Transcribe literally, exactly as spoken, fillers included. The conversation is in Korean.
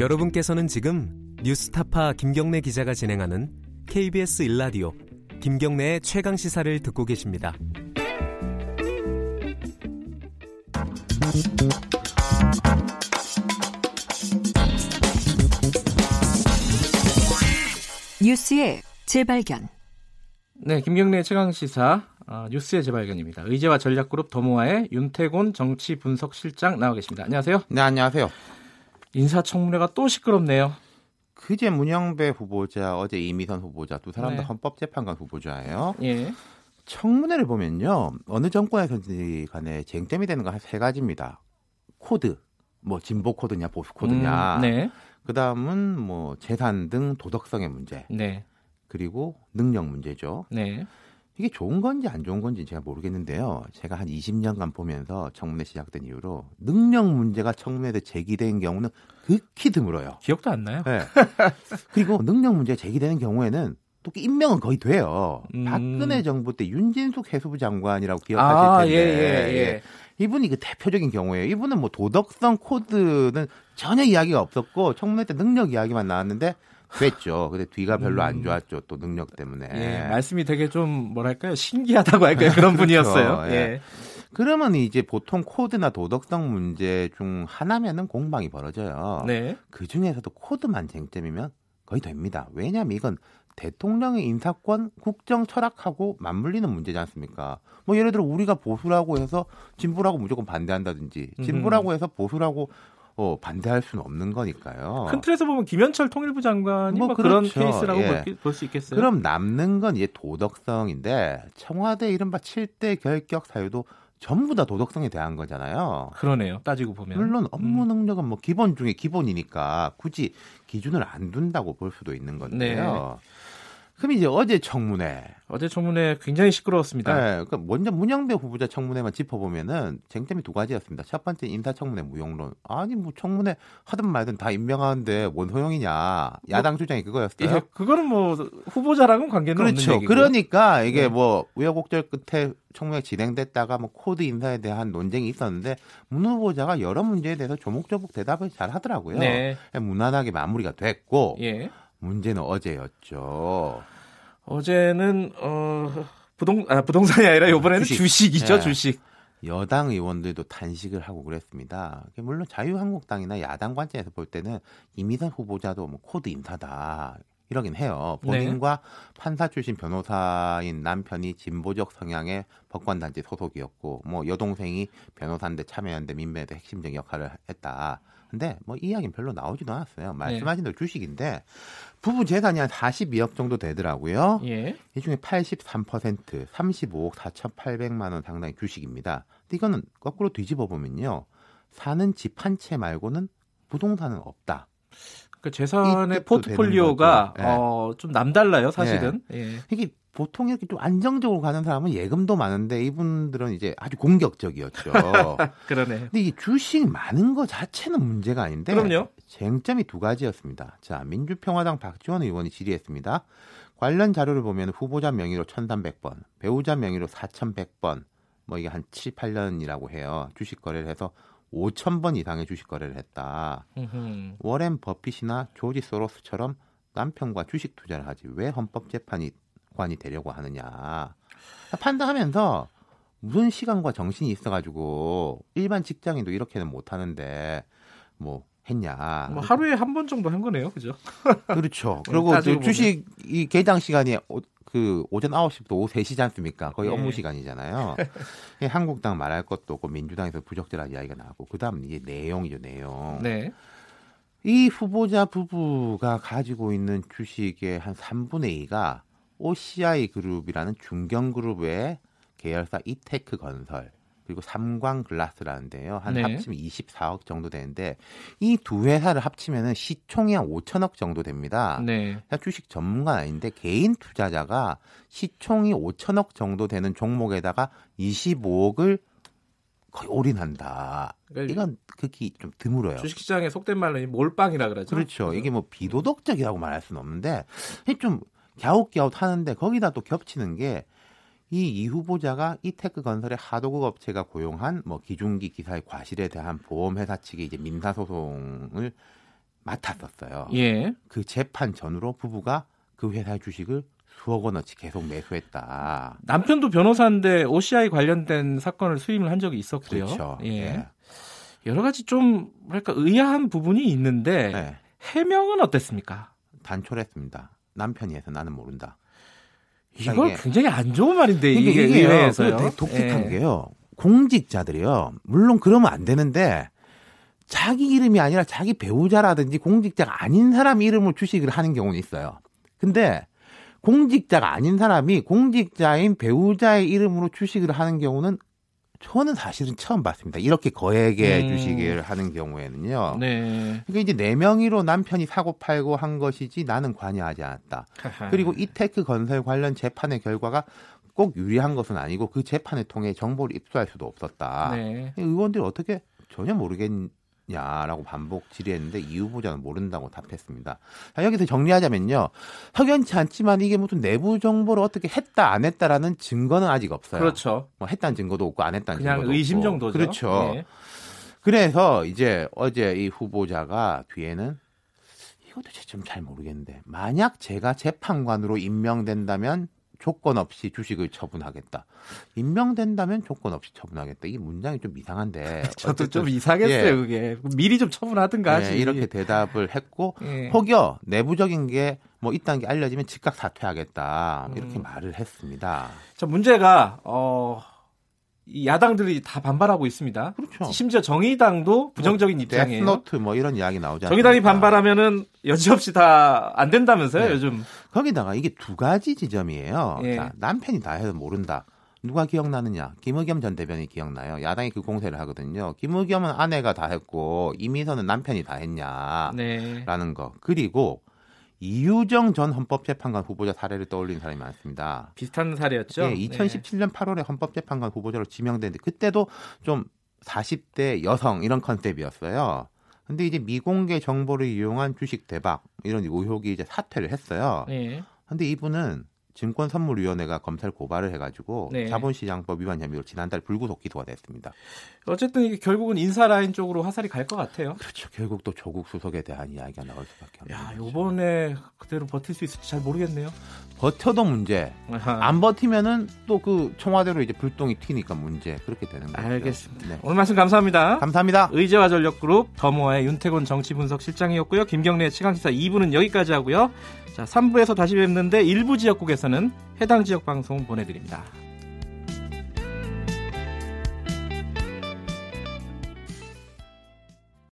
여러분께서는 지금 뉴스타파 김경래 기자가 진행하는 케이비에스 일라디오 김경래의 최강시사를 듣고 계십니다. 뉴스의 재발견. 네, 김경래의 최강시사 어, 뉴스의 재발견입니다. 의제와 전략그룹 더모아의 윤태곤 정치분석실장 나와 계십니다. 안녕하세요. 네, 안녕하세요. 인사청문회가 또 시끄럽네요. 그제 문영배 후보자, 어제 이미선 후보자, 두 사람 다 네. 헌법재판관 후보자예요. 예. 청문회를 보면요, 어느 정권의 견지 간에 쟁점이 되는 건 세 가지입니다. 코드, 뭐 진보 코드냐 보수 코드냐. 음, 네. 그 다음은 뭐 재산 등 도덕성의 문제. 네. 그리고 능력 문제죠. 네. 이게 좋은 건지 안 좋은 건지 제가 모르겠는데요. 제가 한 이십 년간 보면서 청문회 시작된 이후로 능력 문제가 청문회에서 제기된 경우는 극히 드물어요. 기억도 안 나요. 네. 그리고 능력 문제가 제기되는 경우에는 또 임명은 거의 돼요. 음. 박근혜 정부 때 윤진숙 해수부 장관이라고 기억하실 텐데. 아, 예, 예, 예. 이분이 그 대표적인 경우예요. 이분은 뭐 도덕성 코드는 전혀 이야기가 없었고 청문회 때 능력 이야기만 나왔는데 됐죠. 근데 뒤가 별로 음. 안 좋았죠. 또 능력 때문에. 예, 말씀이 되게 좀 뭐랄까요? 신기하다고 할까요? 그런 그렇죠. 분이었어요. 예. 예. 그러면 이제 보통 코드나 도덕성 문제 중 하나면은 공방이 벌어져요. 네. 그 중에서도 코드만 쟁점이면 거의 됩니다. 왜냐면 이건 대통령의 인사권, 국정 철학하고 맞물리는 문제지 않습니까? 뭐 예를 들어 우리가 보수라고 해서 진보라고 무조건 반대한다든지 진보라고 해서 보수라고 어, 반대할 수는 없는 거니까요. 큰 틀에서 보면 김연철 통일부 장관이 뭐, 뭐 그렇죠. 그런 케이스라고 예. 볼 수 있겠어요. 그럼 남는 건 이제 도덕성인데 청와대 이른바 칠 대 결격 사유도 전부 다 도덕성에 대한 거잖아요. 그러네요. 따지고 보면. 물론 업무 능력은 뭐 기본 중에 기본이니까 굳이 기준을 안 둔다고 볼 수도 있는 건데요. 네. 그럼 이제 어제 청문회. 어제 청문회 굉장히 시끄러웠습니다. 네, 그러니까 먼저 문영대 후보자 청문회만 짚어보면은 쟁점이 두 가지였습니다. 첫 번째 인사청문회 무용론. 아니 뭐 청문회 하든 말든 다 임명하는데 뭔 소용이냐. 야당 뭐, 주장이 그거였어요. 예, 그거는 뭐 후보자랑은 관계는 그렇죠. 없는 얘기죠. 그러니까 이게 네. 뭐 우여곡절 끝에 청문회 진행됐다가 뭐 코드 인사에 대한 논쟁이 있었는데 문 후보자가 여러 문제에 대해서 조목조목 대답을 잘 하더라고요. 네. 무난하게 마무리가 됐고. 예. 문제는 어제였죠. 어제는 어, 부동 아, 부동산이 아니라 이번에는 주식. 주식이죠, 네. 주식. 여당 의원들도 단식을 하고 그랬습니다. 물론 자유한국당이나 야당 관점에서 볼 때는 이미선 후보자도 뭐 코드 인사다 이러긴 해요. 본인과 네. 판사 출신 변호사인 남편이 진보적 성향의 법관단체 소속이었고, 뭐 여동생이 변호사인데 참여연대 민변의 핵심적인 역할을 했다. 근데 뭐 이야기는 별로 나오지도 않았어요. 말씀하신 대로 네. 주식인데 부부 재산이 한 사십이억 정도 되더라고요. 예. 이 중에 팔십삼 퍼센트 삼십오억 사천팔백만 원 상당의 주식입니다. 근데 이거는 거꾸로 뒤집어 보면요. 사는 집 한 채 말고는 부동산은 없다. 그 재산의 포트폴리오가 네. 어, 좀 남달라요, 사실은. 네. 예. 이게 보통 이렇게 좀 안정적으로 가는 사람은 예금도 많은데 이분들은 이제 아주 공격적이었죠. 그러네요. 근데 이 주식 많은 거 자체는 문제가 아닌데. 그럼요. 쟁점이 두 가지였습니다. 자, 민주평화당 박지원 의원이 질의했습니다. 관련 자료를 보면 후보자 명의로 천삼백 번, 배우자 명의로 사천백 번, 뭐 이게 한 칠, 팔 년이라고 해요. 주식 거래를 해서 오천 번 이상의 주식 거래를 했다. 으흠. 워렌 버핏이나 조지 소로스처럼 남편과 주식 투자를 하지 왜 헌법재판이 관이 되려고 하느냐. 판단하면서 무슨 시간과 정신이 있어가지고 일반 직장인도 이렇게는 못하는데 뭐 했냐. 뭐 하루에 한 번 정도 한 거네요. 그죠? 그렇죠. 그리고 그 주식 이 개장 시간이 오, 그 오전 아홉 시부터 오후 세 시지 않습니까? 거의 예. 업무 시간이잖아요. 한국당 말할 것도 없고 민주당에서 부적절한 이야기가 나오고 그다음 이게 내용이죠. 내용. 네. 이 후보자 부부가 가지고 있는 주식의 한 삼분의 이가 오씨아이 그룹이라는 중견그룹의 계열사 이테크 건설 그리고 삼광글라스라는데요. 한 네. 합치면 이십사억 정도 되는데 이 두 회사를 합치면 시총이 한 오천억 정도 됩니다. 네. 주식 전문가는 아닌데 개인 투자자가 시총이 오천억 정도 되는 종목에다가 이십오억을 거의 올인한다. 그러니까 이건 극히 좀 드물어요. 주식시장에 속된 말로 몰빵이라 그러죠. 그렇죠. 이게 뭐 비도덕적이라고 말할 수는 없는데 좀 갸웃갸웃 하는데 거기다 또 겹치는 게 이 이 후보자가 이테크 건설의 하도급 업체가 고용한 뭐 기중기 기사의 과실에 대한 보험회사 측의 이제 민사소송을 맡았었어요. 예. 그 재판 전후로 부부가 그 회사의 주식을 수억 원어치 계속 매수했다. 남편도 변호사인데 오씨아이 관련된 사건을 수임을 한 적이 있었고요. 그렇죠. 예. 예. 여러 가지 좀 뭐랄까 의아한 부분이 있는데 예. 해명은 어땠습니까? 단촐했습니다. 남편이 해서 나는 모른다. 이걸 그러니까 굉장히 안 좋은 말인데 이게, 그러니까 이게 의외에서요. 되게 독특한 예. 게요. 공직자들이요. 물론 그러면 안 되는데 자기 이름이 아니라 자기 배우자라든지 공직자가 아닌 사람 이름으로 주식을 하는 경우는 있어요. 근데 공직자가 아닌 사람이 공직자인 배우자의 이름으로 주식을 하는 경우는 저는 사실은 처음 봤습니다. 이렇게 거액의 음. 주식을 하는 경우에는요. 네. 그러니까 이제 네 명의로 남편이 사고 팔고 한 것이지 나는 관여하지 않았다. 그리고 이테크 건설 관련 재판의 결과가 꼭 유리한 것은 아니고 그 재판을 통해 정보를 입수할 수도 없었다. 네. 의원들이 어떻게 전혀 모르겠냐라고 반복 질의했는데 이 후보자는 모른다고 답했습니다. 자, 여기서 정리하자면요. 석연치 않지만 이게 무슨 내부 정보를 어떻게 했다 안 했다라는 증거는 아직 없어요. 그렇죠. 뭐 했다는 증거도 없고 안 했다는 증거도 없고. 그냥 의심 정도죠. 그렇죠. 네. 그래서 이제 어제 이 후보자가 뒤에는 이것도 좀 잘 모르겠는데 만약 제가 재판관으로 임명된다면 조건 없이 주식을 처분하겠다. 임명된다면 조건 없이 처분하겠다. 이 문장이 좀 이상한데. 저도 좀 이상했어요. 예. 그게. 미리 좀 처분하든가 하지. 예, 이렇게 대답을 했고 예. 혹여 내부적인 게 뭐 있다는 게 알려지면 즉각 사퇴하겠다. 음. 이렇게 말을 했습니다. 자, 문제가 어, 이 야당들이 다 반발하고 있습니다. 그렇죠. 심지어 정의당도 부정적인 뭐, 입장이에요. 데스노트 뭐 이런 이야기 나오지 않습니까? 정의당이 반발하면은 여지없이 다 안 된다면서요, 네. 요즘. 거기다가 이게 두 가지 지점이에요. 네. 자, 남편이 다 해서 모른다. 누가 기억나느냐? 김의겸 전 대변인이 기억나요. 야당이 그 공세를 하거든요. 김의겸은 아내가 다 했고 이미선은 남편이 다 했냐라는 네. 거. 그리고 이유정 전 헌법재판관 후보자 사례를 떠올리는 사람이 많습니다. 비슷한 사례였죠. 네, 이천십칠 년 팔월에 헌법재판관 후보자로 지명됐는데 그때도 좀 사십 대 여성 이런 컨셉이었어요. 근데 이제 미공개 정보를 이용한 주식 대박 이런 의혹이 이제 사퇴를 했어요. 네. 근데 이분은 증권선물위원회가 검찰 고발을 해가지고 네. 자본시장법 위반 혐의로 지난달 불구속 기소가 됐습니다. 어쨌든 이게 결국은 인사라인 쪽으로 화살이 갈 것 같아요. 그렇죠. 결국 또 조국 수석에 대한 이야기가 나올 수밖에 없는 거죠. 이번에 그대로 버틸 수 있을지 잘 모르겠네요. 버텨도 문제. 아하. 안 버티면은 또 그 청와대로 이제 불똥이 튀니까 문제. 그렇게 되는 거죠. 알겠습니다. 네. 오늘 말씀 감사합니다. 감사합니다. 의제와 전력그룹 더모아의 윤태곤 정치분석실장이었고요. 김경래의 시간시사 이 부는 여기까지 하고요. 자, 삼 부에서 다시 뵙는데 일부 지역국에서는 해당 지역 방송 보내드립니다.